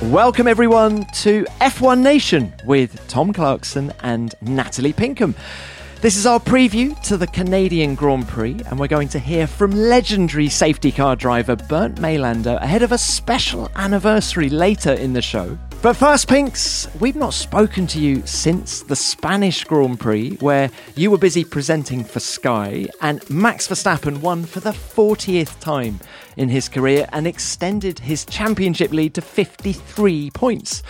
Welcome everyone to F1 Nation with Tom Clarkson and Natalie Pinkham. This is our preview to the Canadian Grand Prix, and we're going to hear from legendary safety car driver Bernd Mayländer ahead of a special anniversary later in the show. But first, Pinks, we've not spoken to you since the Spanish Grand Prix, where you were busy presenting for Sky, and Max Verstappen won for the 40th time in his career and extended his championship lead to 53 points.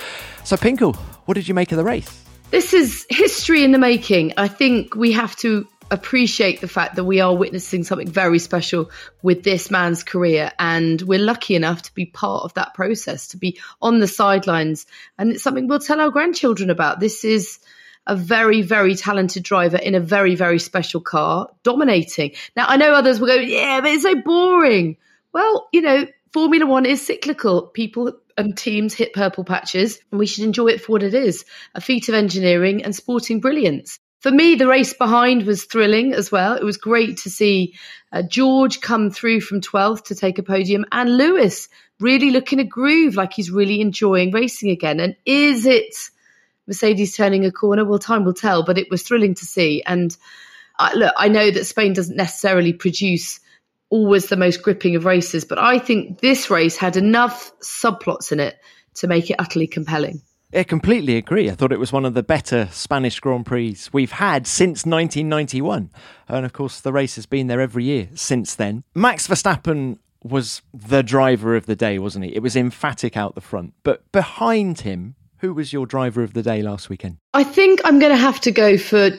So, Pinkle, what did you make of the race? This is history in the making. I think we have to appreciate the fact that we are witnessing something very special with this man's career, and we're lucky enough to be part of that process, to be on the sidelines, and it's something we'll tell our grandchildren about. This is a very, very talented driver in a very, very special car, dominating. Now, I know others will go, yeah, but it's so boring. Well, you know, Formula One is cyclical. People and teams hit purple patches, and we should enjoy it for what it is, a feat of engineering and sporting brilliance. For me, the race behind was thrilling as well. It was great to see George come through from 12th to take a podium, and Lewis really looking a groove, like he's really enjoying racing again. And is it Mercedes turning a corner? Well, time will tell, but it was thrilling to see. And look, I know that Spain doesn't necessarily produce always the most gripping of races, but I think this race had enough subplots in it to make it utterly compelling. I completely agree. I thought it was one of the better Spanish Grand Prix we've had since 1991. And of course, the race has been there every year since then. Max Verstappen was the driver of the day, wasn't he? It was emphatic out the front. But behind him, who was your driver of the day last weekend? I think I'm going to have to go for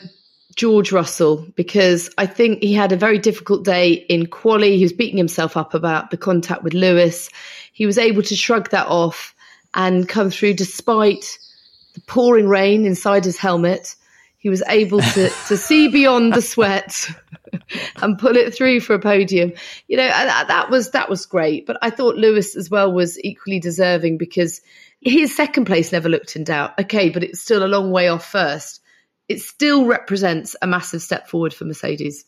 George Russell, because I think he had a very difficult day in quali. He was beating himself up about the contact with Lewis. He was able to shrug that off and come through despite the pouring rain inside his helmet. He was able to see beyond the sweat and pull it through for a podium. You know, and that was great. But I thought Lewis as well was equally deserving, because his second place never looked in doubt. Okay, but it's still a long way off first. It still represents a massive step forward for Mercedes.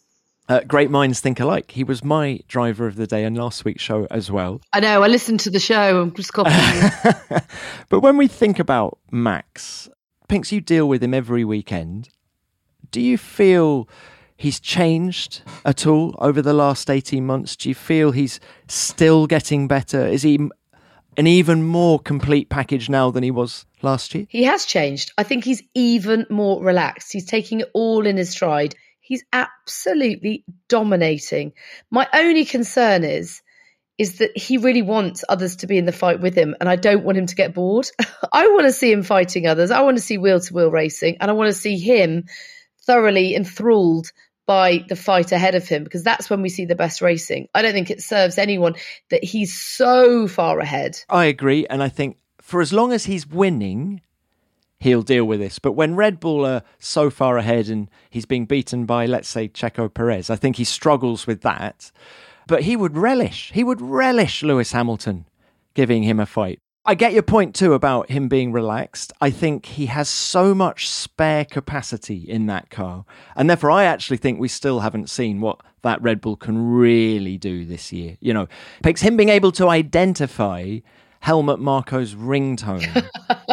Great minds think alike. He was my driver of the day in last week's show as well. I know, I listened to the show. I'm just copying. But when we think about Max, Pinks, you deal with him every weekend. Do you feel he's changed at all over the last 18 months? Do you feel he's still getting better? Is he an even more complete package now than he was last year? He has changed. I think he's even more relaxed. He's taking it all in his stride. He's absolutely dominating. My only concern is that he really wants others to be in the fight with him, and I don't want him to get bored. I want to see him fighting others. I want to see wheel-to-wheel racing, and I want to see him thoroughly enthralled by the fight ahead of him, because that's when we see the best racing. I don't think it serves anyone that he's so far ahead. I agree, and I think for as long as he's winning, he'll deal with this. But when Red Bull are so far ahead and he's being beaten by, let's say, Checo Perez, I think he struggles with that. But he would relish Lewis Hamilton giving him a fight. I get your point too about him being relaxed. I think he has so much spare capacity in that car. And therefore, I actually think we still haven't seen what that Red Bull can really do this year. You know, Pinks, him being able to identify Helmut Marko's ringtone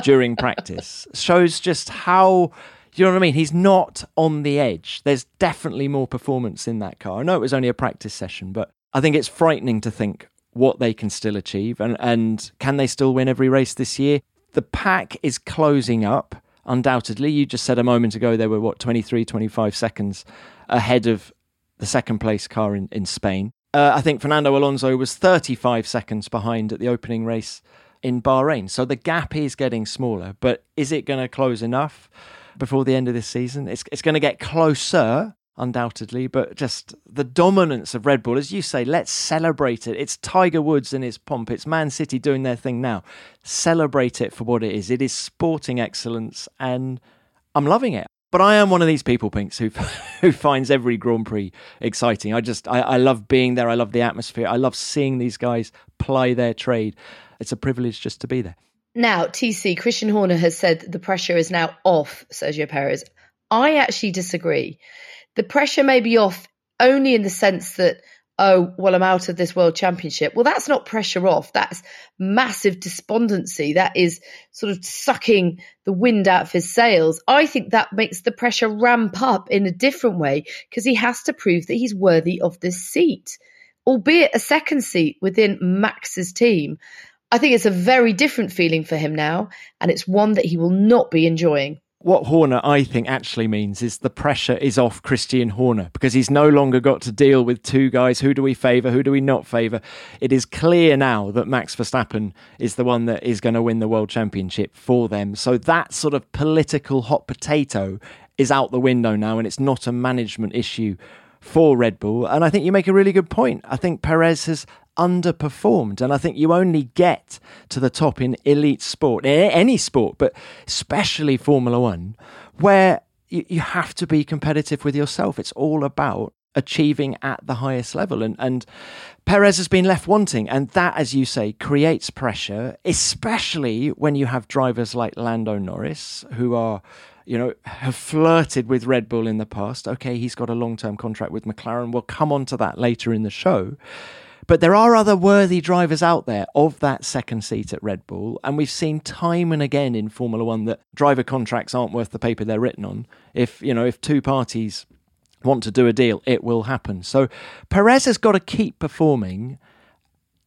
during practice shows just how, you know what I mean? He's not on the edge. There's definitely more performance in that car. I know it was only a practice session, but I think it's frightening to think what they can still achieve, and can they still win every race this year? The pack is closing up, undoubtedly. You just said a moment ago they were, 25 seconds ahead of the second-place car in Spain. I think Fernando Alonso was 35 seconds behind at the opening race in Bahrain. So the gap is getting smaller, but is it going to close enough before the end of this season? It's going to get closer, undoubtedly, but just the dominance of Red Bull. As you say, let's celebrate it. It's Tiger Woods in its pomp. It's Man City doing their thing now. Celebrate it for what it is. It is sporting excellence, and I'm loving it. But I am one of these people, Pinks, who finds every Grand Prix exciting. I love being there. I love the atmosphere. I love seeing these guys ply their trade. It's a privilege just to be there. Now, TC, Christian Horner has said the pressure is now off Sergio Perez. I actually disagree. The pressure may be off only in the sense that, oh, well, I'm out of this world championship. Well, that's not pressure off. That's massive despondency. That is sort of sucking the wind out of his sails. I think that makes the pressure ramp up in a different way because he has to prove that he's worthy of this seat, albeit a second seat within Max's team. I think it's a very different feeling for him now, and it's one that he will not be enjoying. What Horner, I think, actually means is the pressure is off Christian Horner because he's no longer got to deal with two guys. Who do we favour? Who do we not favour? It is clear now that Max Verstappen is the one that is going to win the world championship for them. So that sort of political hot potato is out the window now, and it's not a management issue for Red Bull. And I think you make a really good point. I think Perez has underperformed, and I think you only get to the top in elite sport, any sport, but especially Formula One, where you have to be competitive with yourself. It's all about achieving at the highest level, and Perez has been left wanting, and that, as you say, creates pressure, especially when you have drivers like Lando Norris who are, you know, have flirted with Red Bull in the past. Okay, he's got a long-term contract with McLaren. We'll come on to that later in the show. But there are other worthy drivers out there of that second seat at Red Bull. And we've seen time and again in Formula One that driver contracts aren't worth the paper they're written on. If two parties want to do a deal, it will happen. So Perez has got to keep performing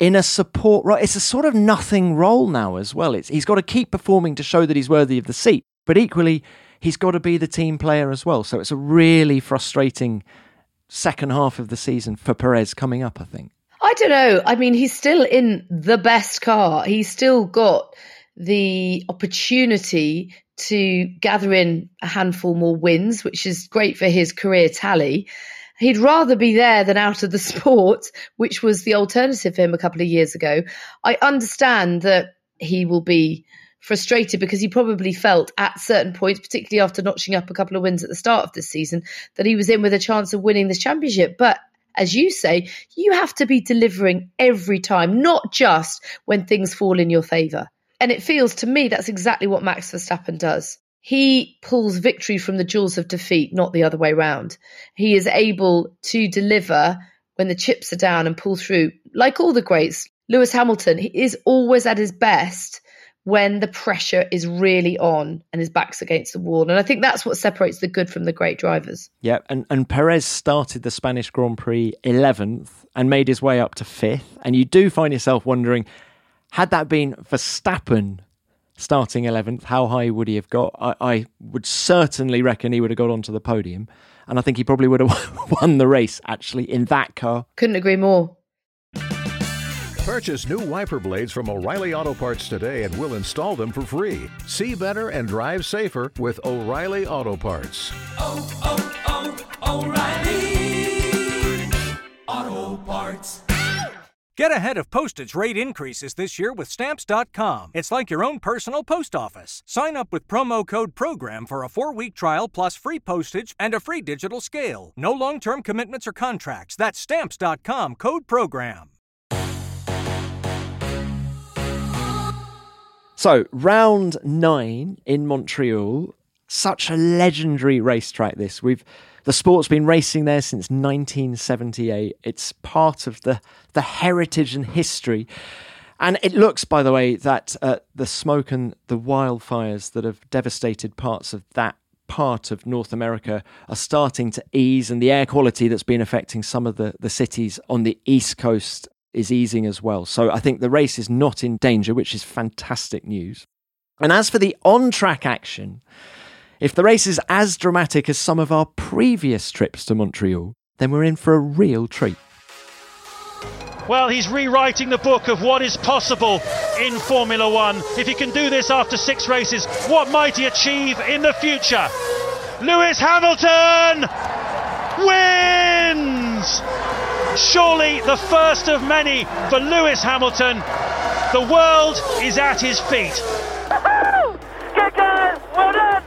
in a support role. It's a sort of nothing role now as well. He's got to keep performing to show that he's worthy of the seat. But equally, he's got to be the team player as well. So it's a really frustrating second half of the season for Perez coming up, I think. I don't know. I mean, he's still in the best car. He's still got the opportunity to gather in a handful more wins, which is great for his career tally. He'd rather be there than out of the sport, which was the alternative for him a couple of years ago. I understand that he will be frustrated because he probably felt at certain points, particularly after notching up a couple of wins at the start of this season, that he was in with a chance of winning this championship. But as you say, you have to be delivering every time, not just when things fall in your favour. And it feels to me that's exactly what Max Verstappen does. He pulls victory from the jaws of defeat, not the other way round. He is able to deliver when the chips are down and pull through. Like all the greats, Lewis Hamilton, he is always at his best when the pressure is really on and his back's against the wall. And I think that's what separates the good from the great drivers. Yeah, and Perez started the Spanish Grand Prix 11th and made his way up to 5th. And you do find yourself wondering, had that been Verstappen starting 11th, how high would he have got? I would certainly reckon he would have got onto the podium. And I think he probably would have won the race, actually, in that car. Couldn't agree more. Purchase new wiper blades from O'Reilly Auto Parts today and we'll install them for free. See better and drive safer with O'Reilly Auto Parts. O'Reilly Auto Parts. Get ahead of postage rate increases this year with Stamps.com. It's like your own personal post office. Sign up with promo code PROGRAM for a 4-week trial plus free postage and a free digital scale. No long-term commitments or contracts. That's Stamps.com code PROGRAM. So, round 9 in Montreal, such a legendary racetrack this. The sport's been racing there since 1978. It's part of the heritage and history. And it looks, by the way, that the smoke and the wildfires that have devastated parts of that part of North America are starting to ease, and the air quality that's been affecting some of the cities on the East Coast is easing as well. So I think the race is not in danger, which is fantastic news. And as for the on-track action, if the race is as dramatic as some of our previous trips to Montreal, then we're in for a real treat. Well, he's rewriting the book of what is possible in Formula One. If he can do this after 6 races, what might he achieve in the future? Lewis Hamilton! wins! Surely the first of many for Lewis Hamilton. The world is at his feet. Woohoo! Good guys, well done!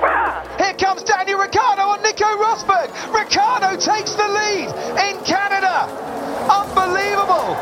Wow! Here comes Daniel Ricciardo on Nico Rosberg. Ricciardo takes the lead in Canada. Unbelievable!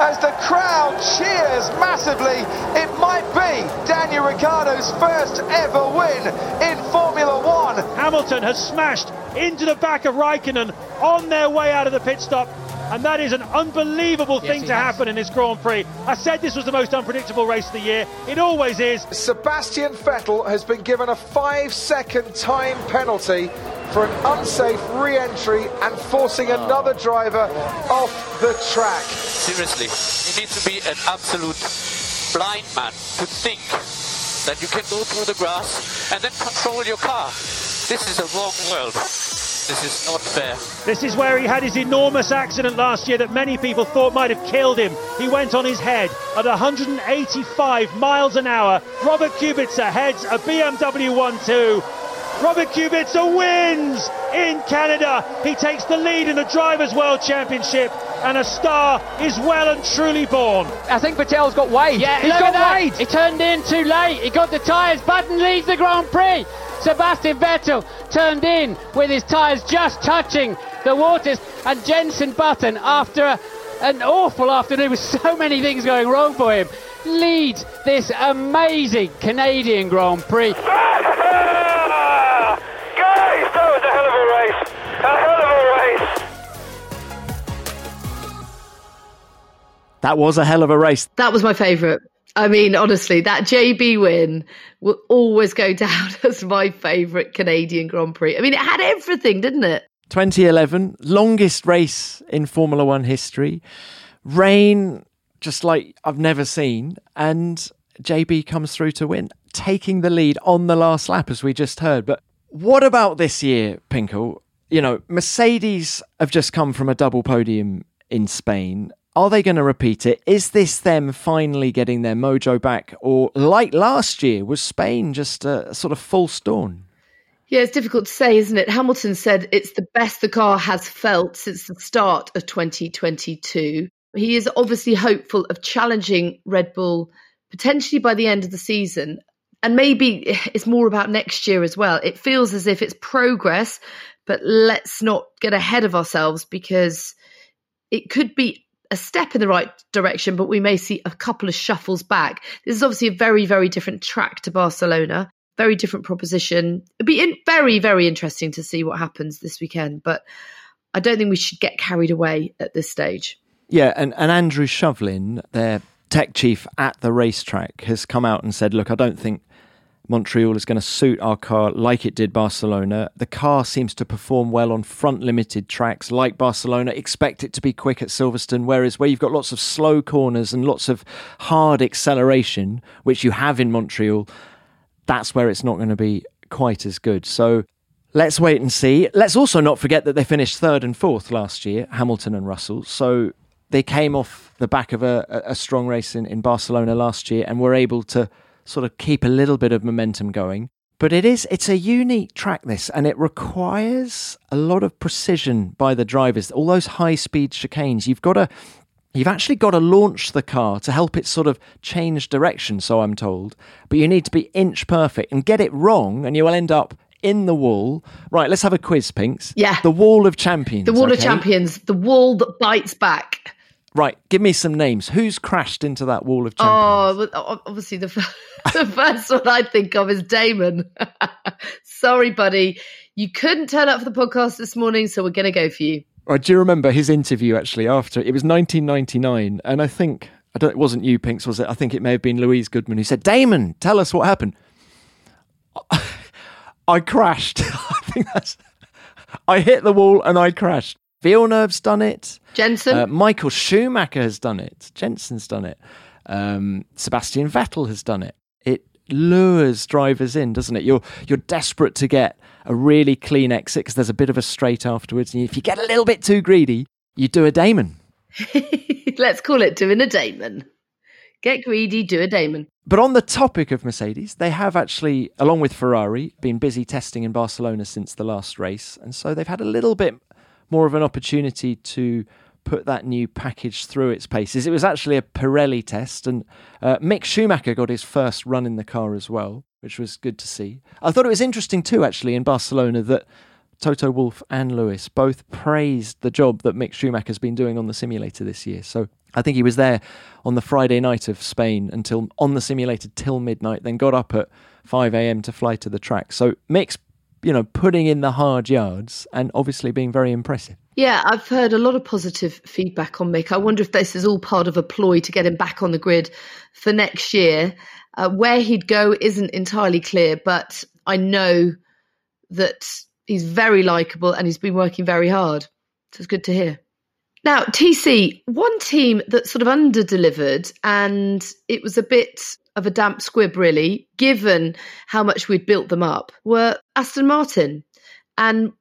As the crowd cheers massively, it might be Daniel Ricciardo's first ever win in Formula One. Hamilton has smashed into the back of Raikkonen on their way out of the pit stop. And that is an unbelievable thing to happen in this Grand Prix. I said this was the most unpredictable race of the year. It always is. Sebastian Vettel has been given a 5-second time penalty for an unsafe re-entry and forcing another driver off the track. Seriously, you need to be an absolute blind man to think that you can go through the grass and then control your car. This is a wrong world. This is not fair. This is where he had his enormous accident last year that many people thought might have killed him. He went on his head at 185 miles an hour. Robert Kubica heads a BMW 1-2. Robert Kubica wins in Canada. He takes the lead in the Drivers' World Championship, and a star is well and truly born. I think Vettel's got wide. Yeah, he's got wide. He turned in too late. He got the tyres. Button leads the Grand Prix. Sebastian Vettel turned in with his tyres just touching the waters, and Jenson Button, after an awful afternoon with so many things going wrong for him, leads this amazing Canadian Grand Prix. Guys, that was a hell of a race! A hell of a race! That was a hell of a race. That was my favourite. I mean, honestly, that JB win will always go down as my favourite Canadian Grand Prix. I mean, it had everything, didn't it? 2011, longest race in Formula One history. Rain, just like I've never seen. And JB comes through to win, taking the lead on the last lap, as we just heard. But what about this year, Pinkle? You know, Mercedes have just come from a double podium in Spain. Are they going to repeat it? Is this them finally getting their mojo back? Or, like last year, was Spain just a sort of false dawn? Yeah, it's difficult to say, isn't it? Hamilton said it's the best the car has felt since the start of 2022. He is obviously hopeful of challenging Red Bull potentially by the end of the season. And maybe it's more about next year as well. It feels as if it's progress, but let's not get ahead of ourselves, because it could be a step in the right direction, but we may see a couple of shuffles back. This is obviously a very, very different track to Barcelona, very different proposition. It'd be very, very interesting to see what happens this weekend, but I don't think we should get carried away at this stage. Yeah, and Andrew Shovlin, their tech chief at the racetrack, has come out and said, look, I don't think Montreal is going to suit our car like it did Barcelona. The car seems to perform well on front-limited tracks like Barcelona. Expect it to be quick at Silverstone, whereas where you've got lots of slow corners and lots of hard acceleration, which you have in Montreal, that's where it's not going to be quite as good. So let's wait and see. Let's also not forget that they finished third and fourth last year, Hamilton and Russell. So they came off the back of a strong race in Barcelona last year and were able to sort of keep a little bit of momentum going. But it's a unique track, this, and it requires a lot of precision by the drivers. All those high-speed chicanes, you've actually got to launch the car to help it sort of change direction, so I'm told. But you need to be inch perfect, and get it wrong and you will end up in the wall. Right, let's have a quiz, Pinks. Yeah. The wall of champions. The wall of champions. The wall that bites back. Right, give me some names. Who's crashed into that wall of champions? Oh, obviously the first one I think of is Damon. Sorry, buddy. You couldn't turn up for the podcast this morning, so we're going to go for you. Right, do you remember his interview, actually, after? It was 1999, and it wasn't you, Pinks, was it? I think it may have been Louise Goodman who said, Damon, tell us what happened. I crashed. I hit the wall and I crashed. Villeneuve's done it. Jensen. Michael Schumacher has done it. Jensen's done it. Sebastian Vettel has done it. It lures drivers in, doesn't it? You're desperate to get a really clean exit because there's a bit of a straight afterwards. And if you get a little bit too greedy, you do a Damon. Let's call it doing a Damon. Get greedy, do a Damon. But on the topic of Mercedes, they have actually, along with Ferrari, been busy testing in Barcelona since the last race. And so they've had a little bit more of an opportunity to put that new package through its paces. It was actually a Pirelli test, and Mick Schumacher got his first run in the car as well, which was good to see. I thought it was interesting too, actually, in Barcelona that Toto Wolff and Lewis both praised the job that Mick Schumacher's been doing on the simulator this year. So I think he was there on the Friday night of Spain until on the simulator till midnight, then got up at 5 a.m. to fly to the track. So Mick's, you know, putting in the hard yards and obviously being very impressive. Yeah, I've heard a lot of positive feedback on Mick. I wonder if this is all part of a ploy to get him back on the grid for next year. Where he'd go isn't entirely clear, but I know that he's very likeable and he's been working very hard. So it's good to hear. Now, TC, one team that sort of under-delivered, and it was a bit of a damp squib, really, given how much we'd built them up, were Aston Martin. And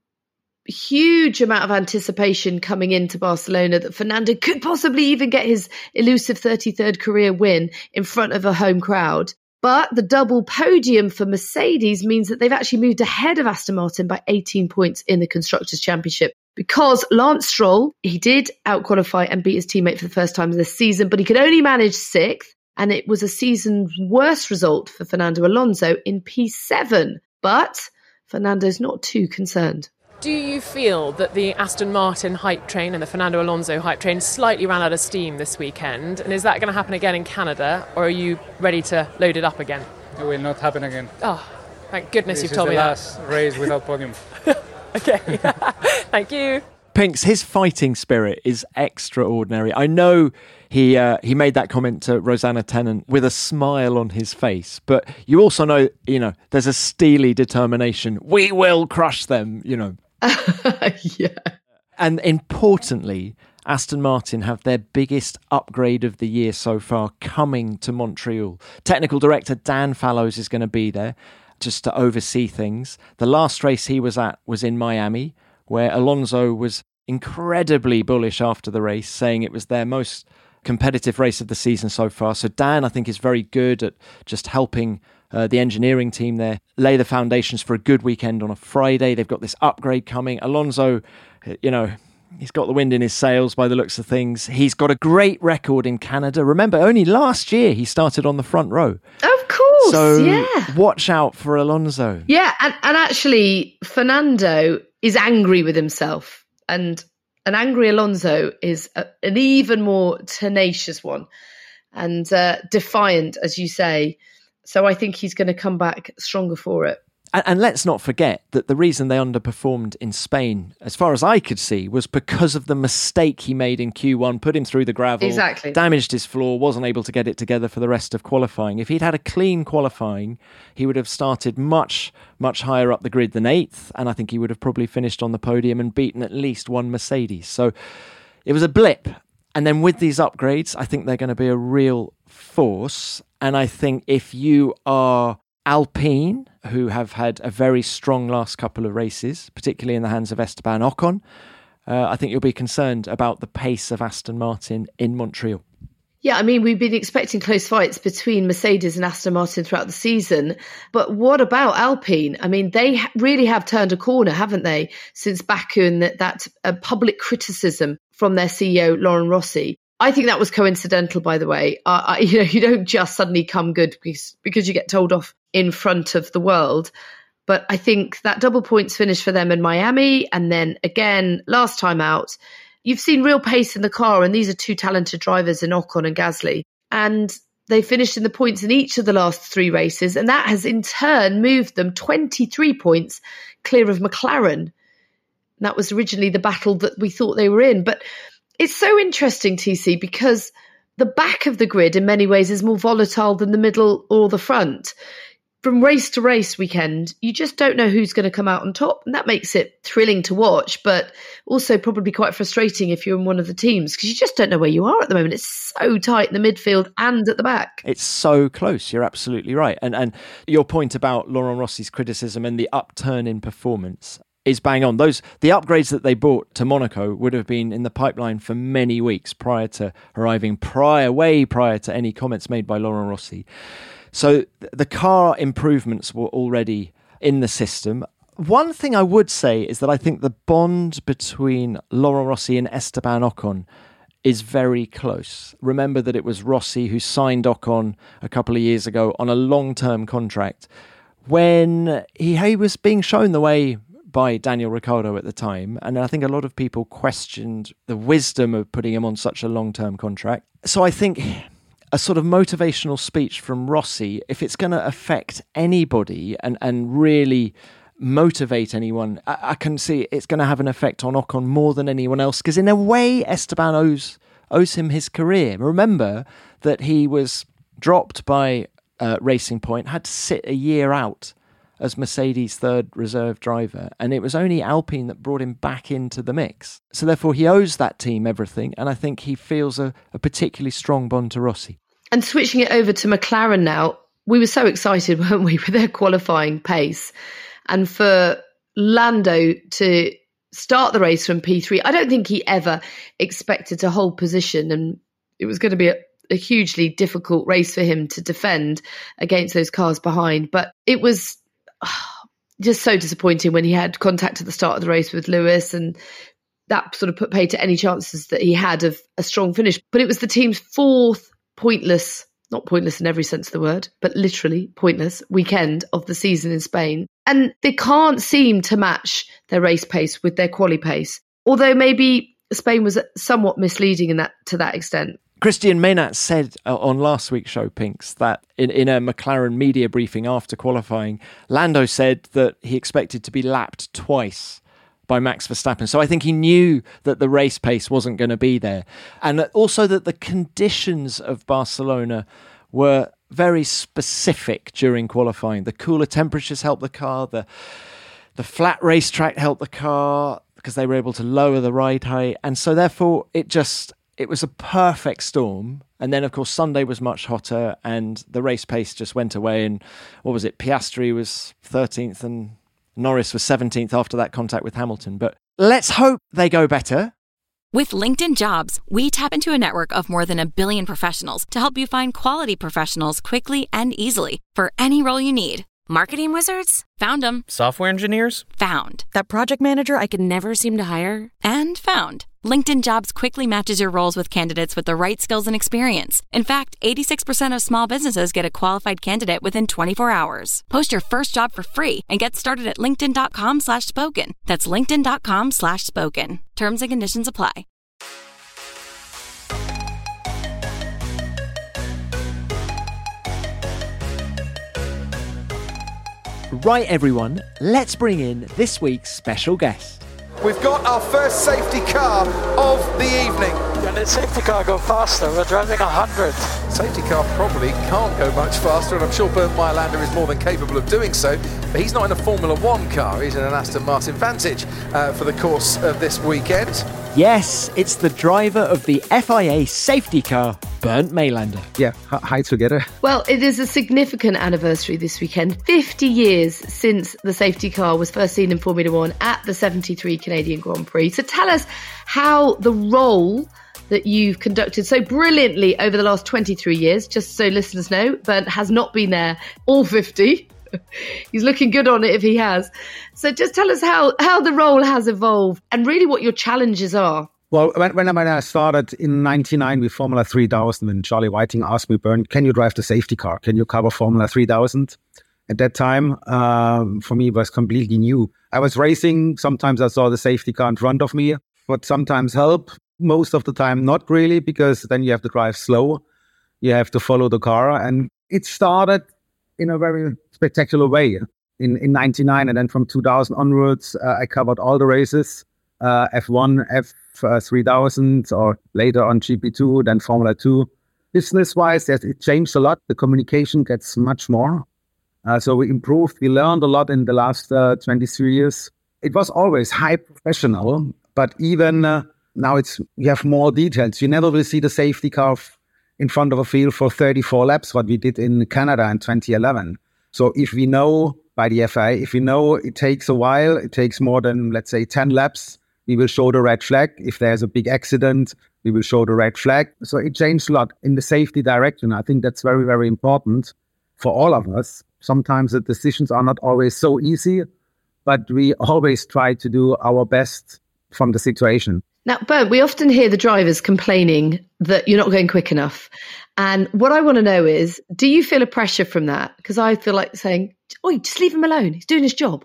huge amount of anticipation coming into Barcelona that Fernando could possibly even get his elusive 33rd career win in front of a home crowd. But the double podium for Mercedes means that they've actually moved ahead of Aston Martin by 18 points in the Constructors' Championship. Because Lance Stroll, he did outqualify and beat his teammate for the first time this season, but he could only manage sixth. And it was a season's worst result for Fernando Alonso in P7. But Fernando's not too concerned. Do you feel that the Aston Martin hype train and the Fernando Alonso hype train slightly ran out of steam this weekend? And is that going to happen again in Canada, or are you ready to load it up again? It will not happen again. Oh, thank goodness you've told me that. This is the last race without podium. Okay, thank you. Pinks, his fighting spirit is extraordinary. I know he made that comment to Rosanna Tennant with a smile on his face, but you also know, you know, there's a steely determination. We will crush them, you know. Yeah. And importantly, Aston Martin have their biggest upgrade of the year so far coming to Montreal. Technical director Dan Fallows is going to be there just to oversee things. The last race he was at was in Miami, where Alonso was incredibly bullish after the race, saying it was their most competitive race of the season so far. So Dan, I think, is very good at just helping the engineering team there lay the foundations for a good weekend on a Friday. They've got this upgrade coming. Alonso, you know, he's got the wind in his sails by the looks of things. He's got a great record in Canada. Remember, only last year he started on the front row. Of course, so yeah. Watch out for Alonso. Yeah, and actually, Fernando is angry with himself, and an angry Alonso is an even more tenacious one, and defiant, as you say. So I think he's going to come back stronger for it. And let's not forget that the reason they underperformed in Spain, as far as I could see, was because of the mistake he made in Q1, put him through the gravel, exactly, damaged his floor, wasn't able to get it together for the rest of qualifying. If he'd had a clean qualifying, he would have started much, much higher up the grid than eighth, and I think he would have probably finished on the podium and beaten at least one Mercedes. So it was a blip. And then with these upgrades, I think they're going to be a real force. And I think if you are Alpine, who have had a very strong last couple of races, particularly in the hands of Esteban Ocon, I think you'll be concerned about the pace of Aston Martin in Montreal. Yeah, I mean, we've been expecting close fights between Mercedes and Aston Martin throughout the season. But what about Alpine? I mean, they really have turned a corner, haven't they, since Baku and that public criticism from their CEO, Lauren Rossi. I think that was coincidental, by the way. You know, you don't just suddenly come good because you get told off in front of the world. But I think that double points finish for them in Miami, and then again, last time out, you've seen real pace in the car, and these are two talented drivers in Ocon and Gasly. And they finished in the points in each of the last three races, and that has in turn moved them 23 points clear of McLaren. That was originally the battle that we thought they were in. But it's so interesting, TC, because the back of the grid in many ways is more volatile than the middle or the front. From race to race weekend, you just don't know who's going to come out on top. And that makes it thrilling to watch, but also probably quite frustrating if you're in one of the teams, because you just don't know where you are at the moment. It's so tight in the midfield and at the back. It's so close. You're absolutely right. And your point about Laurent Rossi's criticism and the upturn in performance, is bang on. The upgrades that they brought to Monaco would have been in the pipeline for many weeks prior to arriving, way prior to any comments made by Laurent Rossi. So the car improvements were already in the system. One thing I would say is that I think the bond between Laurent Rossi and Esteban Ocon is very close. Remember that it was Rossi who signed Ocon a couple of years ago on a long-term contract when he was being shown the way by Daniel Ricciardo at the time. And I think a lot of people questioned the wisdom of putting him on such a long-term contract. So I think a sort of motivational speech from Rossi, if it's going to affect anybody and really motivate anyone, I can see it's going to have an effect on Ocon more than anyone else, because in a way Esteban owes him his career. Remember that he was dropped by Racing Point, had to sit a year out as Mercedes' third reserve driver, and it was only Alpine that brought him back into the mix. So therefore he owes that team everything, and I think he feels a particularly strong bond to Rossi. And switching it over to McLaren now, we were so excited, weren't we, with their qualifying pace. And for Lando to start the race from P3, I don't think he ever expected to hold position, and it was going to be a hugely difficult race for him to defend against those cars behind. But it was just so disappointing when he had contact at the start of the race with Lewis, and that sort of put paid to any chances that he had of a strong finish. But it was the team's fourth pointless, not pointless in every sense of the word, but literally pointless weekend of the season in Spain. And they can't seem to match their race pace with their quali pace, although maybe Spain was somewhat misleading in that to that extent. Christian Maynat said on last week's show, Pinks, that in a McLaren media briefing after qualifying, Lando said that he expected to be lapped twice by Max Verstappen. So I think he knew that the race pace wasn't going to be there. And also that the conditions of Barcelona were very specific during qualifying. The cooler temperatures helped the car, the flat racetrack helped the car because they were able to lower the ride height. And so therefore it was a perfect storm. And then, of course, Sunday was much hotter and the race pace just went away. And what was it? Piastri was 13th and Norris was 17th after that contact with Hamilton. But let's hope they go better. With LinkedIn Jobs, we tap into a network of more than 1 billion professionals to help you find quality professionals quickly and easily for any role you need. Marketing wizards? Found them. Software engineers? Found. That project manager I could never seem to hire? And found. LinkedIn Jobs quickly matches your roles with candidates with the right skills and experience. In fact, 86% of small businesses get a qualified candidate within 24 hours. Post your first job for free and get started at linkedin.com/spoken. That's linkedin.com/spoken. Terms and conditions apply. Right, everyone, let's bring in this week's special guest. We've got our first safety car of the evening. Can the safety car go faster? We're driving 100. Safety car probably can't go much faster, and I'm sure Bernd Mayländer is more than capable of doing so. But he's not in a Formula One car. He's in an Aston Martin Vantage for the course of this weekend. Yes, it's the driver of the FIA safety car, Bernd Mayländer. Yeah, hi together. Well, it is a significant anniversary this weekend. 50 years since the safety car was first seen in Formula One at the 73 Canadian Grand Prix. So tell us how the role that you've conducted so brilliantly over the last 23 years, just so listeners know, Bernd has not been there all 50. He's looking good on it if he has. So just tell us how the role has evolved and really what your challenges are. Well, when I started in 99 with Formula 3000, when Charlie Whiting asked me, Bernd, can you drive the safety car? Can you cover Formula 3000? At that time, for me, it was completely new. I was racing. Sometimes I saw the safety car in front of me, but sometimes help. Most of the time, not really, because then you have to drive slow. You have to follow the car. And it started in a very spectacular way in 99. And then from 2000 onwards, I covered all the races. F1, F3000, or later on GP2, then Formula 2. Business-wise, it changed a lot. The communication gets much more. So we improved. We learned a lot in the last 23 years. It was always high professional, but even now you have more details. You never will see the safety car in front of a field for 34 laps, what we did in Canada in 2011. So if we know by the FIA, if we know it takes a while, it takes more than, let's say, 10 laps, we will show the red flag. If there's a big accident, we will show the red flag. So it changed a lot in the safety direction. I think that's very, very important for all of us. Sometimes the decisions are not always so easy, but we always try to do our best from the situation. Now, Bernd, we often hear the drivers complaining that you're not going quick enough. And what I want to know is, do you feel a pressure from that? Because I feel like saying, oh, just leave him alone. He's doing his job.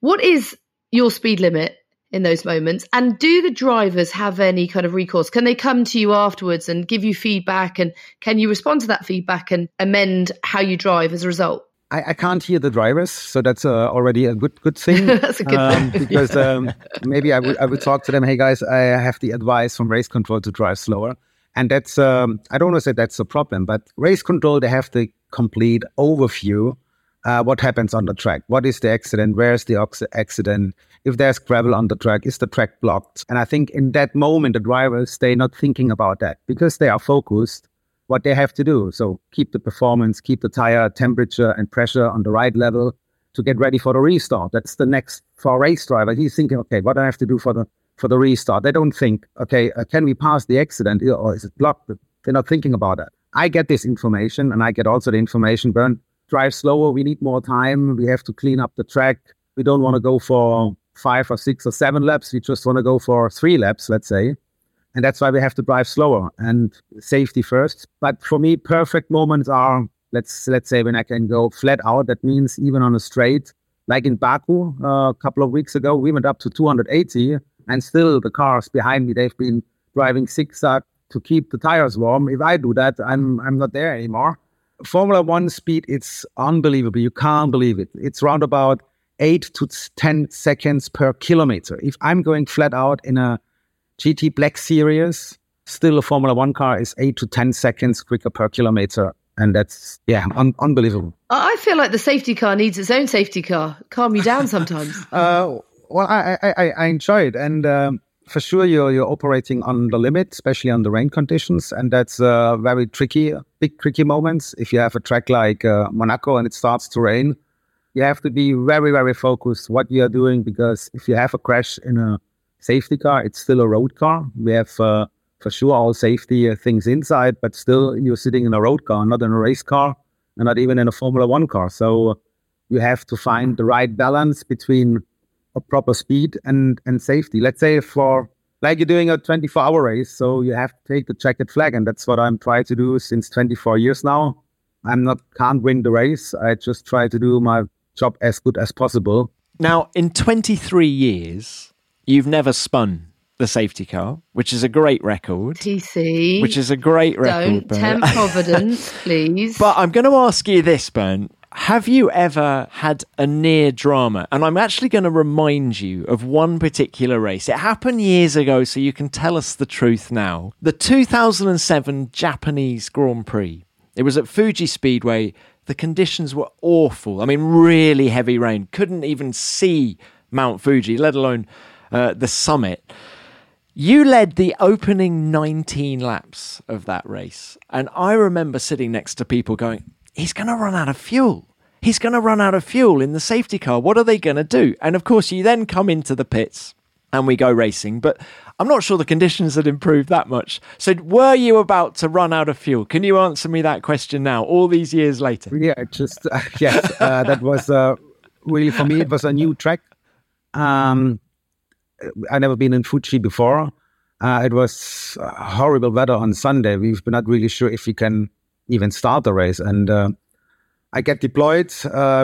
What is your speed limit in those moments? And do the drivers have any kind of recourse? Can they come to you afterwards and give you feedback? And can you respond to that feedback and amend how you drive as a result? I can't hear the drivers, so that's already a good thing. That's a good thing. Because maybe I would talk to them, hey guys, I have the advice from race control to drive slower. And that's, I don't want to say that's a problem, but race control, they have the complete overview, what happens on the track. What is the accident? Where is the accident? If there's gravel on the track, is the track blocked? And I think in that moment, the drivers, they're not thinking about that because they are focused what they have to do. So keep the performance, keep the tire temperature and pressure on the right level to get ready for the restart. That's the next for a race driver. He's thinking, okay, what do I have to do for the restart? They don't think, okay, can we pass the accident or is it blocked? They're not thinking about that. I get this information and I get also the information, Bernd, drive slower. We need more time. We have to clean up the track. We don't want to go for 5 or 6 or 7 laps. We just want to go for 3 laps, let's say. And that's why we have to drive slower and safety first. But for me, perfect moments are, let's say, when I can go flat out. That means even on a straight, like in Baku a couple of weeks ago, we went up to 280 and still the cars behind me, they've been driving zigzag to keep the tires warm. If I do that, I'm not there anymore. Formula One speed, it's unbelievable. You can't believe it. It's round about 8 to 10 seconds per kilometer. If I'm going flat out in a GT Black Series, still a Formula One car is 8 to 10 seconds quicker per kilometer. And that's, unbelievable. I feel like the safety car needs its own safety car. Calm you down sometimes. Well, I enjoy it. And for sure, you're operating on the limit, especially on the rain conditions. And that's very tricky, big tricky moments. If you have a track like Monaco and it starts to rain, you have to be very, very focused what you are doing. Because if you have a crash in a safety car, it's still a road car. We have for sure all safety things inside, but still you're sitting in a road car, not in a race car, and not even in a Formula One car. So you have to find the right balance between a proper speed and safety. Let's say for, like you're doing a 24-hour race, so you have to take the checkered flag, and that's what I'm trying to do since 24 years now. Can't win the race. I just try to do my job as good as possible. Now, in 23 years... you've never spun the safety car, which is a great record. TC. Which is a great record, Bernd. Don't tempt Providence, please. But I'm going to ask you this, Bernd. Have you ever had a near drama? And I'm actually going to remind you of one particular race. It happened years ago, so you can tell us the truth now. The 2007 Japanese Grand Prix. It was at Fuji Speedway. The conditions were awful. I mean, really heavy rain. Couldn't even see Mount Fuji, let alone... the summit. You led the opening 19 laps of that race, and I remember sitting next to people going, he's going to run out of fuel in the safety car. What are they going to do? And of course you then come into the pits and we go racing, but I'm not sure the conditions had improved that much. So were you about to run out of fuel? Can you answer me that question now, all these years later? That was really, for me, it was a new track. I've never been in Fuji before. It was horrible weather on Sunday. We've been not really sure if we can even start the race. And I get deployed.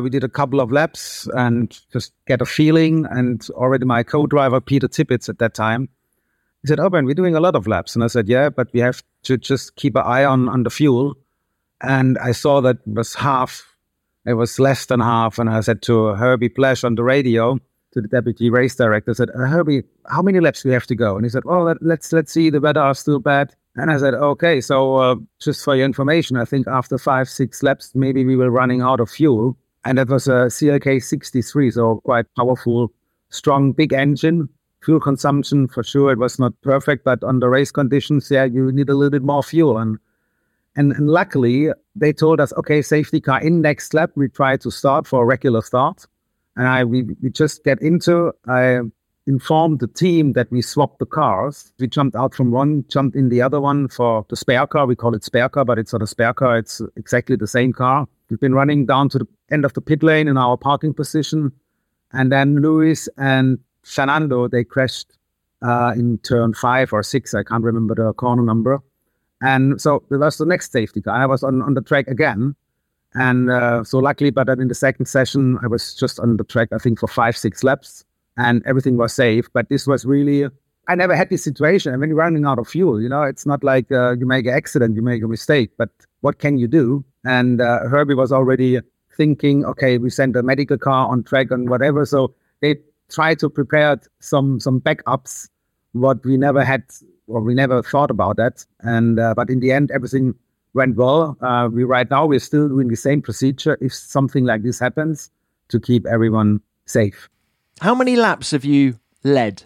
We did a couple of laps and just get a feeling. And already my co-driver, Peter Tippett, at that time, he said, Ben, we're doing a lot of laps. And I said, yeah, but we have to just keep an eye on the fuel. And I saw that was half. It was less than half. And I said to Herbie Plash on the radio, to the deputy race director, said, Herbie, how many laps do we have to go? And he said, well, let's see, the weather are still bad. And I said, okay, so just for your information, I think after 5-6 laps, maybe we were running out of fuel. And that was a CLK 63, so quite powerful, strong, big engine. Fuel consumption, for sure, it was not perfect, but on the race conditions, yeah, you need a little bit more fuel. And And luckily, they told us, okay, safety car in next lap. We try to start for a regular start. And we just get into, I informed the team that we swapped the cars. We jumped out from one, jumped in the other one for the spare car. We call it spare car, but it's not a spare car. It's exactly the same car. We've been running down to the end of the pit lane in our parking position. And then Lewis and Fernando, they crashed in turn 5 or 6. I can't remember the corner number. And so there was the next safety car. I was on the track again. And so luckily, but in the second session, I was just on the track, I think, for 5-6 laps. And everything was safe. But this was really, I never had this situation. I mean, you're running out of fuel, you know, it's not like you make an accident, you make a mistake. But what can you do? And Herbie was already thinking, okay, we sent a medical car on track and whatever. So they tried to prepare some backups, what we never had, or we never thought about that. And but in the end, everything went well. We're still doing the same procedure if something like this happens to keep everyone safe. How many laps have you led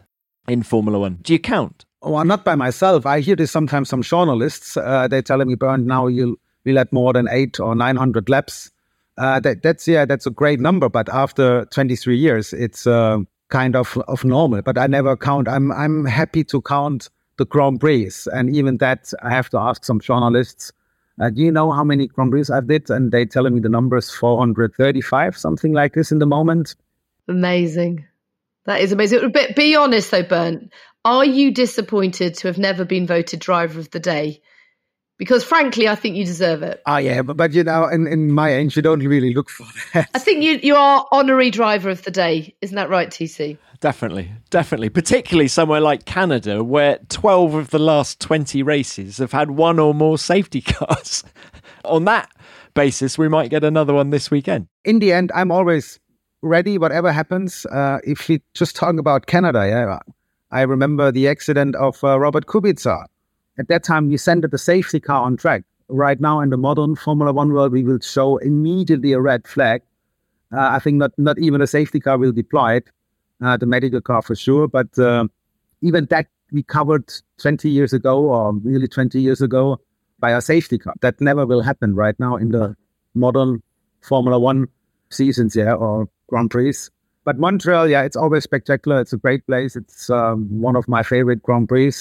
in Formula One? Do you count? Well, not by myself. I hear this sometimes from journalists. They're telling me, Bernd, now we led more than 800 or 900 laps. That's a great number, but after 23 years, it's kind of normal. But I never count. I'm happy to count the Grand Prix, and even that I have to ask some journalists. Do you know how many Grand Prix I did? And they telling me the numbers 435, something like this in the moment. Amazing. That is amazing. But be honest though, Bernd, are you disappointed to have never been voted driver of the day? Because frankly, I think you deserve it. Oh, yeah. But you know, in my age, you don't really look for that. I think you are honorary driver of the day. Isn't that right, TC? Definitely. Definitely. Particularly somewhere like Canada, where 12 of the last 20 races have had one or more safety cars. On that basis, we might get another one this weekend. In the end, I'm always ready, whatever happens. If we just talk about Canada, yeah, I remember the accident of Robert Kubica. At that time, we sent the safety car on track. Right now, in the modern Formula One world, we will show immediately a red flag. I think not even a safety car will deploy it, the medical car for sure. But even that we covered 20 years ago, or nearly 20 years ago, by a safety car. That never will happen right now in the modern Formula One seasons, yeah, or Grand Prix. But Montreal, yeah, it's always spectacular. It's a great place. It's one of my favorite Grand Prix.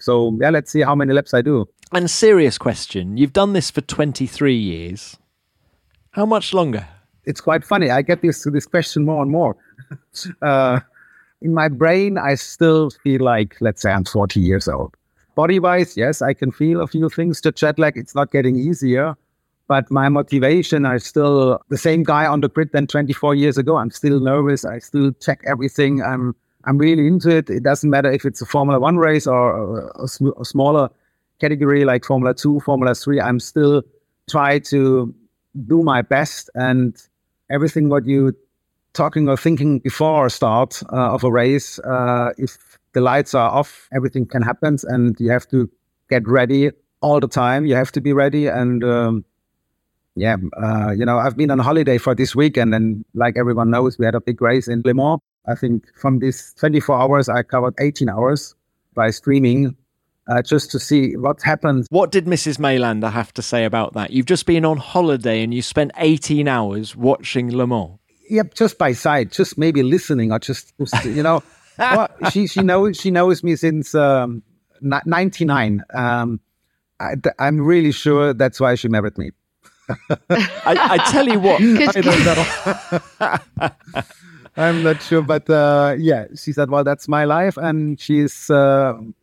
So, yeah, let's see how many laps I do. And serious question. You've done this for 23 years. How much longer? It's quite funny. I get this question more and more. In my brain, I still feel like, let's say I'm 40 years old. Body-wise, yes, I can feel a few things. The jet lag, it's not getting easier. But my motivation, I'm still the same guy on the grid than 24 years ago. I'm still nervous. I still check everything. I'm really into it. It doesn't matter if it's a Formula 1 race or a smaller category like Formula 2, Formula 3. I'm still trying to do my best, and everything what you talking or thinking before a start of a race, if the lights are off, everything can happen, and you have to get ready all the time. You have to be ready, and I've been on holiday for this weekend, and like everyone knows, we had a big race in Le Mans. I think from this 24 hours, I covered 18 hours by streaming just to see what happened. What did Mrs. Mayländer have to say about that? You've just been on holiday and you spent 18 hours watching Le Mans. Yep, just by sight, just maybe listening or just you know. Well, she knows me since 99. I'm really sure that's why she married me. I tell you what. I don't know. I'm not sure, but she said, well, that's my life. And she's helping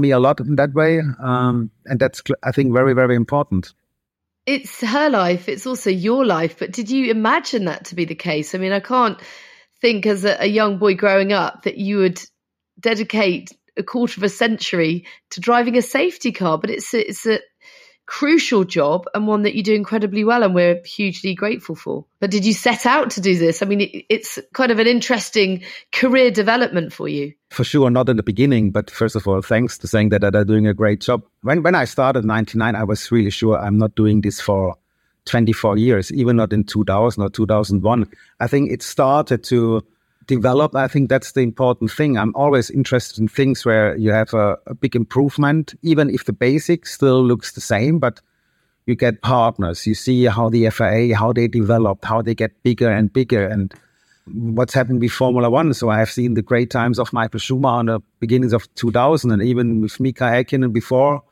me a lot in that way. And that's, I think, very, very important. It's her life. It's also your life. But did you imagine that to be the case? I mean, I can't think as a young boy growing up that you would dedicate a quarter of a century to driving a safety car. But it's a crucial job, and one that you do incredibly well, and we're hugely grateful for. But did you set out to do this? I mean, it's kind of an interesting career development for you. For sure, not in the beginning, but first of all, thanks to saying that I'm doing a great job. When I started in 99, I was really sure I'm not doing this for 24 years, even not in 2000 or 2001. I think it started to develop. I think that's the important thing. I'm always interested in things where you have a big improvement, even if the basic still looks the same, but you get partners. You see how the FIA, how they develop, how they get bigger and bigger, and what's happened with Formula One. So I have seen the great times of Michael Schumacher in the beginnings of 2000, and even with Mika Häkkinen before,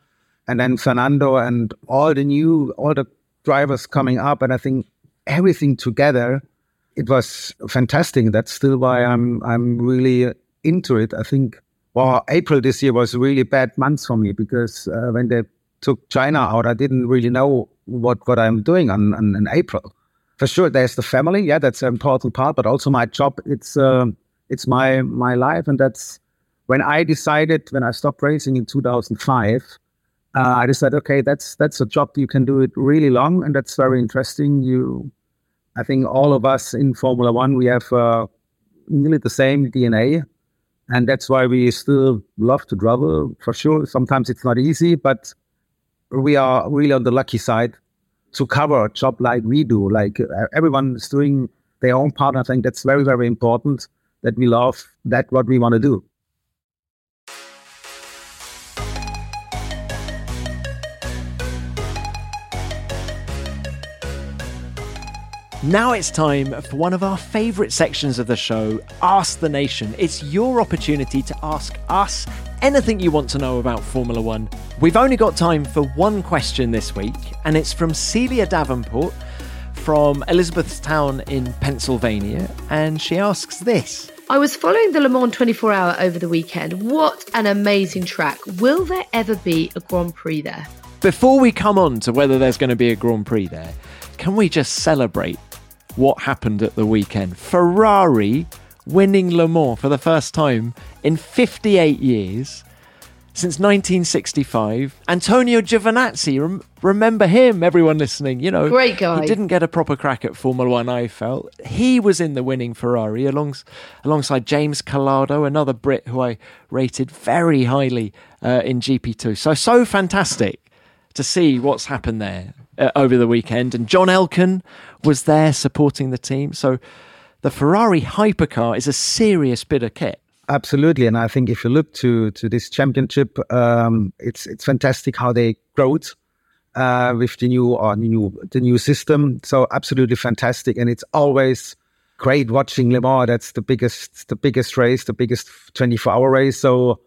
and then Fernando and all the drivers coming up. And I think everything together, it was fantastic. That's still why I'm really into it. I think, well, April this year was a really bad month for me because when they took China out, I didn't really know what I'm doing in April. For sure, there's the family. Yeah, that's an important part, but also my job. It's my life. And that's when I decided, when I stopped racing in 2005, I decided, okay, that's a job. You can do it really long, and that's very interesting. I think all of us in Formula One, we have nearly the same DNA, and that's why we still love to travel, for sure. Sometimes it's not easy, but we are really on the lucky side to cover a job like we do. Like everyone is doing their own part. I think that's very, very important, that we love that what we want to do. Now it's time for one of our favourite sections of the show, Ask the Nation. It's your opportunity to ask us anything you want to know about Formula One. We've only got time for one question this week, and it's from Celia Davenport from Elizabethtown in Pennsylvania, and she asks this. I was following the Le Mans 24 Hour over the weekend. What an amazing track. Will there ever be a Grand Prix there? Before we come on to whether there's going to be a Grand Prix there, can we just celebrate what happened at the weekend? Ferrari winning Le Mans for the first time in 58 years, since 1965. Antonio Giovinazzi, remember him, everyone listening? You know, great guy. He didn't get a proper crack at Formula One, I felt. He was in the winning Ferrari alongside James Collado, another Brit who I rated very highly in GP2. So fantastic to see what's happened there over the weekend. And John Elkann was there supporting the team. So the Ferrari hypercar is a serious bit of kit. Absolutely. And I think if you look to this championship, it's fantastic how they growed with the new system. So absolutely fantastic. And it's always great watching Le Mans. That's the biggest race, the biggest 24-hour race. So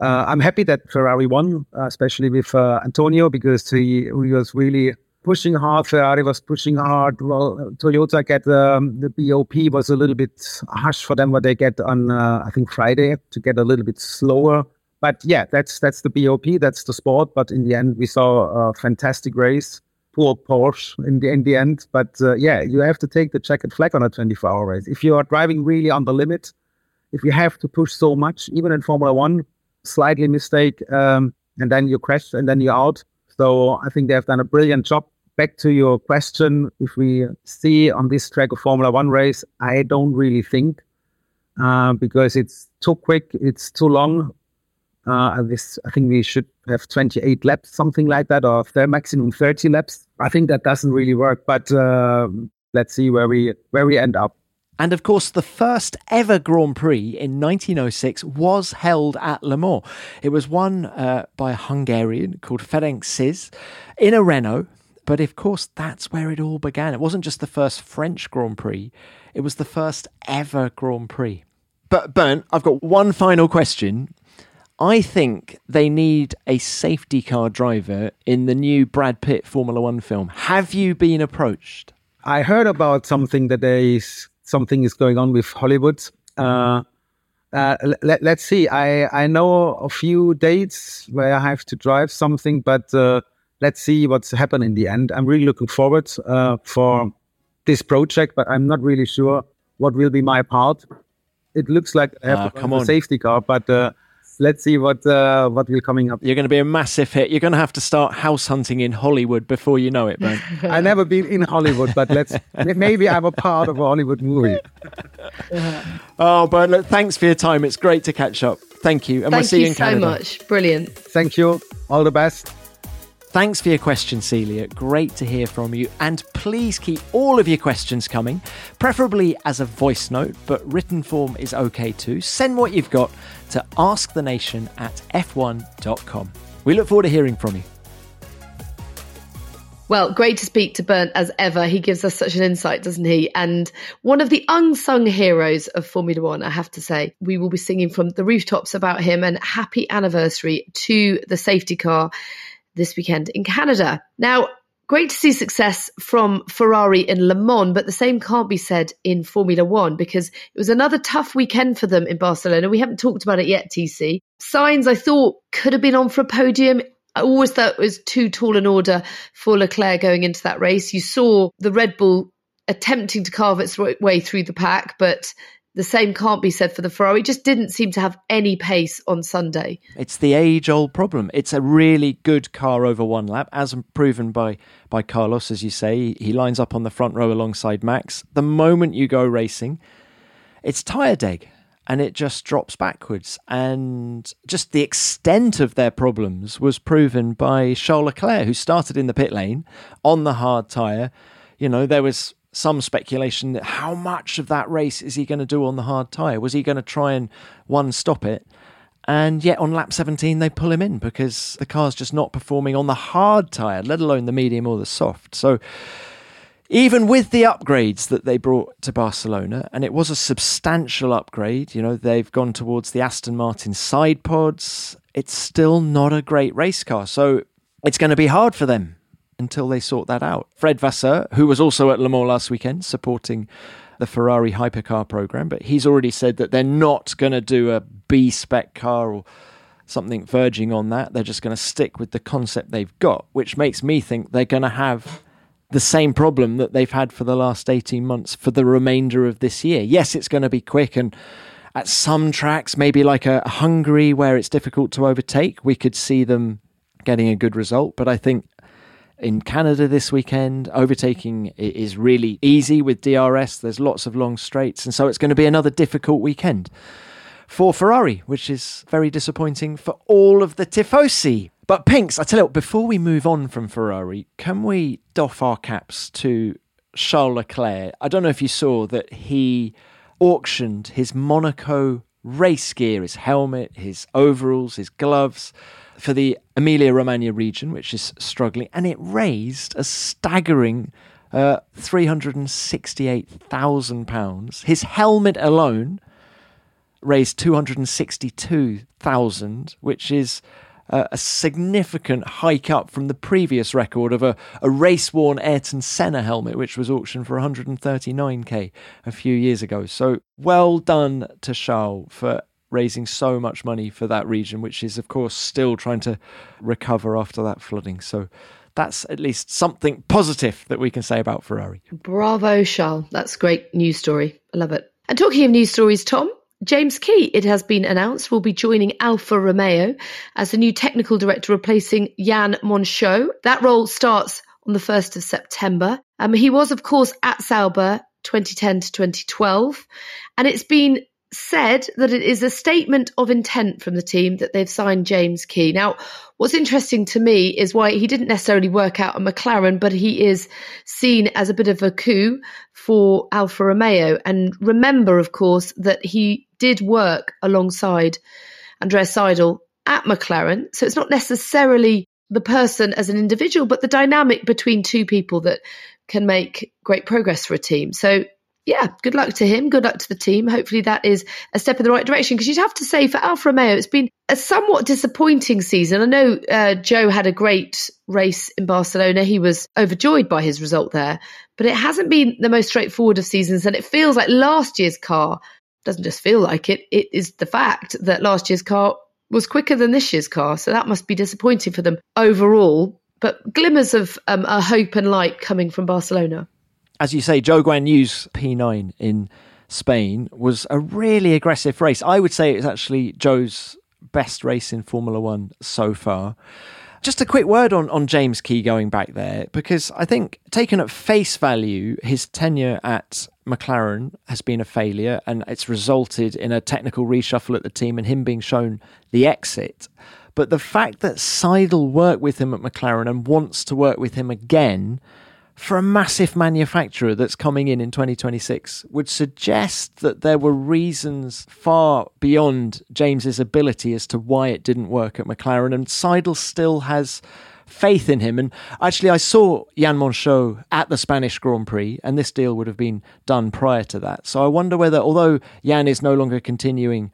I'm happy that Ferrari won, especially with Antonio, because he was really pushing hard. Ferrari was pushing hard. Well, Toyota get the BOP was a little bit harsh for them, what they get on, I think, Friday, to get a little bit slower. But yeah, that's the BOP, that's the sport. But in the end, we saw a fantastic race. Poor Porsche in the end. But yeah, you have to take the checkered flag on a 24-hour race. If you are driving really on the limit, if you have to push so much, even in Formula 1, slightly mistake, and then you crash, and then you're out. So I think they have done a brilliant job. Back to your question, if we see on this track a Formula One race, I don't really think, because it's too quick, it's too long. I think we should have 28 laps, something like that, or maximum 30 laps. I think that doesn't really work, but let's see where we end up. And of course, the first ever Grand Prix in 1906 was held at Le Mans. It was won by a Hungarian called Ferenc Szis in a Renault. But of course, that's where it all began. It wasn't just the first French Grand Prix. It was the first ever Grand Prix. But Bernd, I've got one final question. I think they need a safety car driver in the new Brad Pitt Formula One film. Have you been approached? I heard about something that something is going on with Hollywood. Let's see. I know a few dates where I have to drive something, but let's see what's happened in the end. I'm really looking forward for this project, but I'm not really sure what will be my part. It looks like I have a safety car, but let's see what will coming up. You're going to be a massive hit. You're going to have to start house hunting in Hollywood before you know it, man. I've never been in Hollywood, but maybe I'm a part of a Hollywood movie. Oh, Bernd, look, thanks for your time. It's great to catch up. Thank you. And we'll see you in Canada. Thank you so much. Brilliant. Thank you. All the best. Thanks for your question, Celia. Great to hear from you. And please keep all of your questions coming, preferably as a voice note, but written form is okay too. Send what you've got to askthenation@f1.com. We look forward to hearing from you. Well, great to speak to Bernd as ever. He gives us such an insight, doesn't he? And one of the unsung heroes of Formula One, I have to say. We will be singing from the rooftops about him, and happy anniversary to the safety car this weekend in Canada. Now, great to see success from Ferrari in Le Mans, but the same can't be said in Formula One, because it was another tough weekend for them in Barcelona. We haven't talked about it yet, TC. Sainz, I thought, could have been on for a podium. I always thought it was too tall an order for Leclerc going into that race. You saw the Red Bull attempting to carve its way through the pack, but the same can't be said for the Ferrari. It just didn't seem to have any pace on Sunday. It's the age-old problem. It's a really good car over one lap, as proven by Carlos, as you say. He lines up on the front row alongside Max. The moment you go racing, it's tyre deg. And it just drops backwards. And just the extent of their problems was proven by Charles Leclerc, who started in the pit lane on the hard tyre. You know, there was some speculation that how much of that race is he going to do on the hard tyre? Was he going to try and one-stop it? And yet on lap 17, they pull him in because the car's just not performing on the hard tyre, let alone the medium or the soft. So even with the upgrades that they brought to Barcelona, and it was a substantial upgrade, you know, they've gone towards the Aston Martin side pods, it's still not a great race car. So it's going to be hard for them until they sort that out. Fred Vasseur, who was also at Le Mans last weekend supporting the Ferrari hypercar program, but he's already said that they're not going to do a B-spec car or something verging on that. They're just going to stick with the concept they've got, which makes me think they're going to have the same problem that they've had for the last 18 months for the remainder of this year. Yes, it's going to be quick, and at some tracks, maybe like a Hungary where it's difficult to overtake, we could see them getting a good result. But I think in Canada this weekend, overtaking is really easy with DRS. There's lots of long straights, and so it's going to be another difficult weekend for Ferrari, which is very disappointing for all of the tifosi. But Pinks, I tell you what, before we move on from Ferrari, can we doff our caps to Charles Leclerc? I don't know if you saw that he auctioned his Monaco race gear, his helmet, his overalls, his gloves for the Emilia-Romagna region, which is struggling. And it raised a staggering £368,000. His helmet alone raised £262,000, which is a significant hike up from the previous record of a race-worn Ayrton Senna helmet, which was auctioned for $139,000 a few years ago. So well done to Charles for raising so much money for that region, which is, of course, still trying to recover after that flooding. So that's at least something positive that we can say about Ferrari. Bravo, Charles. That's a great news story. I love it. And talking of news stories, Tom, James Key, it has been announced, will be joining Alfa Romeo as the new technical director, replacing Jan Monchaux. That role starts on the 1st of September. He was, of course, at Sauber 2010 to 2012. And it's been said that it is a statement of intent from the team that they've signed James Key. Now, what's interesting to me is why he didn't necessarily work out at McLaren, but he is seen as a bit of a coup for Alfa Romeo. And remember, of course, that he did work alongside Andreas Seidel at McLaren. So it's not necessarily the person as an individual, but the dynamic between two people that can make great progress for a team. So yeah, good luck to him. Good luck to the team. Hopefully that is a step in the right direction, because you'd have to say for Alfa Romeo, it's been a somewhat disappointing season. I know Joe had a great race in Barcelona. He was overjoyed by his result there, but it hasn't been the most straightforward of seasons. And it feels like last year's car, doesn't just feel like it, it is the fact that last year's car was quicker than this year's car. So that must be disappointing for them overall. But glimmers of a hope and light coming from Barcelona. As you say, Zhou Guanyu's P9 in Spain was a really aggressive race. I would say it was actually Joe's best race in Formula One so far. Just a quick word on James Key going back there, because I think taken at face value, his tenure at McLaren has been a failure, and it's resulted in a technical reshuffle at the team and him being shown the exit. But the fact that Seidel worked with him at McLaren and wants to work with him again for a massive manufacturer that's coming in 2026 would suggest that there were reasons far beyond James's ability as to why it didn't work at McLaren. And Seidel still has faith in him. And actually, I saw Jan Monchaux at the Spanish Grand Prix, and this deal would have been done prior to that. So I wonder whether, although Jan is no longer continuing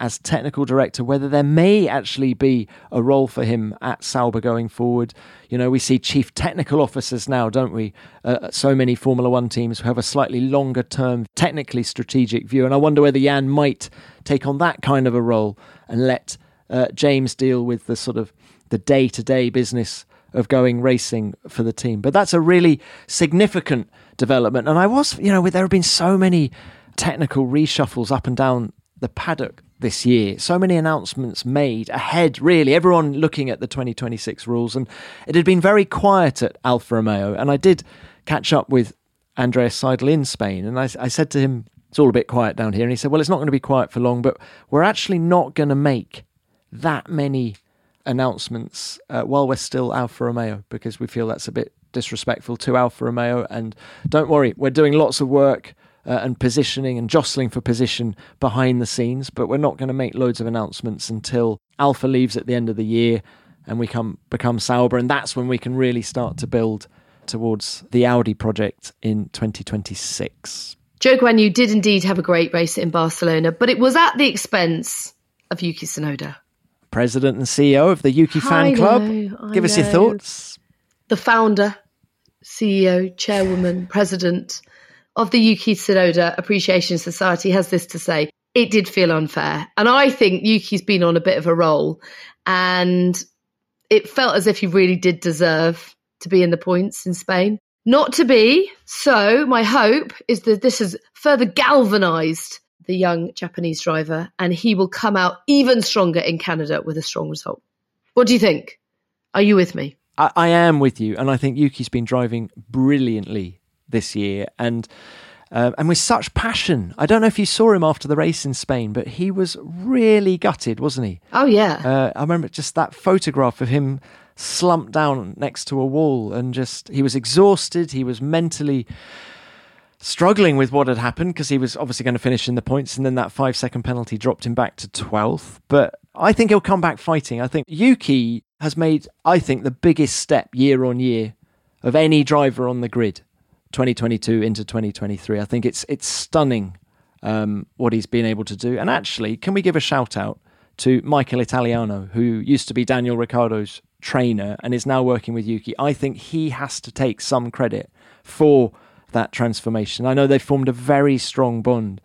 as technical director, whether there may actually be a role for him at Sauber going forward. You know, we see chief technical officers now, don't we? So many Formula One teams who have a slightly longer term, technically strategic view. And I wonder whether Jan might take on that kind of a role and let James deal with the sort of the day-to-day business of going racing for the team. But that's a really significant development. And I was, you know, there have been so many technical reshuffles up and down the paddock this year. So many announcements made ahead, really, everyone looking at the 2026 rules. And it had been very quiet at Alfa Romeo. And I did catch up with Andreas Seidel in Spain. And I said to him, it's all a bit quiet down here. And he said, well, it's not going to be quiet for long, but we're actually not going to make that many announcements while we're still Alfa Romeo, because we feel that's a bit disrespectful to Alfa Romeo. And don't worry, we're doing lots of work and positioning and jostling for position behind the scenes, but we're not going to make loads of announcements until Alpha leaves at the end of the year and we become Sauber, and that's when we can really start to build towards the Audi project in 2026. Zhou Guanyu did indeed have a great race in Barcelona, but it was at the expense of Yuki Tsunoda. President and CEO of the Yuki Fan Club. Give us your thoughts. The founder, CEO, chairwoman, president of the Yuki Tsunoda Appreciation Society has this to say: it did feel unfair. And I think Yuki's been on a bit of a roll, and it felt as if he really did deserve to be in the points in Spain. Not to be. So my hope is that this has further galvanised the young Japanese driver, and he will come out even stronger in Canada with a strong result. What do you think? Are you with me? I am with you. And I think Yuki's been driving brilliantly this year, and with such passion. I don't know if you saw him after the race in Spain, but he was really gutted, wasn't he? Oh, yeah. I remember just that photograph of him slumped down next to a wall, and just, he was exhausted. He was mentally struggling with what had happened, because he was obviously going to finish in the points, and then that 5-second penalty dropped him back to 12th. But I think he'll come back fighting. I think Yuki has made, I think, the biggest step year on year of any driver on the grid, 2022 into 2023. I think it's stunning what he's been able to do. And actually, can we give a shout out to Michael Italiano, who used to be Daniel Ricciardo's trainer and is now working with Yuki? I think he has to take some credit for that transformation. I know they formed a very strong bond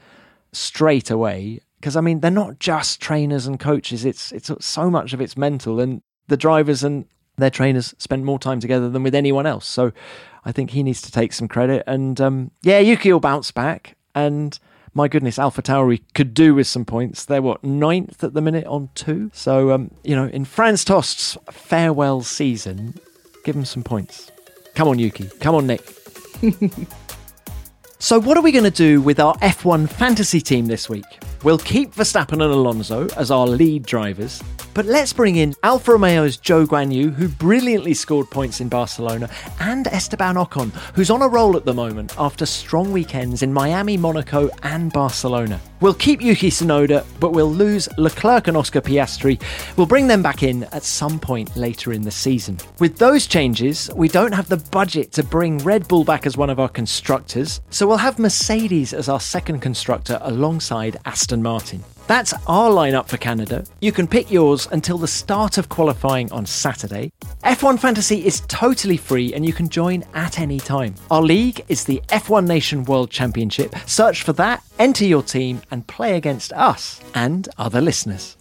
straight away, because I mean, they're not just trainers and coaches. It's so much of it's mental, and the drivers and their trainers spend more time together than with anyone else. So I think he needs to take some credit. And Yuki will bounce back. And my goodness, AlphaTauri could do with some points. They're, 9th at the minute on 2? So, in Franz Tost's farewell season, give him some points. Come on, Yuki. Come on, Nick. So what are we going to do with our F1 fantasy team this week? We'll keep Verstappen and Alonso as our lead drivers, but let's bring in Alfa Romeo's Zhou Guanyu, who brilliantly scored points in Barcelona, and Esteban Ocon, who's on a roll at the moment after strong weekends in Miami, Monaco and Barcelona. We'll keep Yuki Tsunoda, but we'll lose Leclerc and Oscar Piastri. We'll bring them back in at some point later in the season. With those changes, we don't have the budget to bring Red Bull back as one of our constructors, so we'll have Mercedes as our second constructor alongside Aston Martin. That's our lineup for Canada. You can pick yours until the start of qualifying on Saturday. F1 Fantasy is totally free and you can join at any time. Our league is the F1 Nation World Championship. Search for that, enter your team and play against us and other listeners.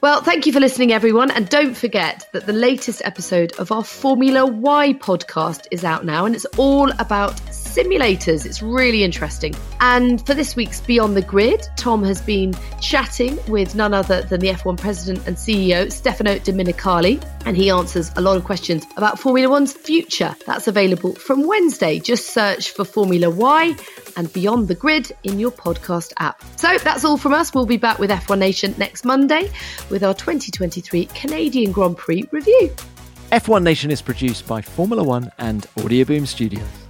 Well, thank you for listening, everyone. And don't forget that the latest episode of our Formula Y podcast is out now, and it's all about simulators. It's really interesting. And for this week's Beyond the Grid, Tom has been chatting with none other than the F1 president and CEO, Stefano Domenicali, and he answers a lot of questions about Formula One's future. That's available from Wednesday. Just search for Formula Y and Beyond the Grid in your podcast app. So that's all from us. We'll be back with F1 Nation next Monday with our 2023 Canadian Grand Prix review. F1 Nation is produced by Formula One and Audioboom Studios.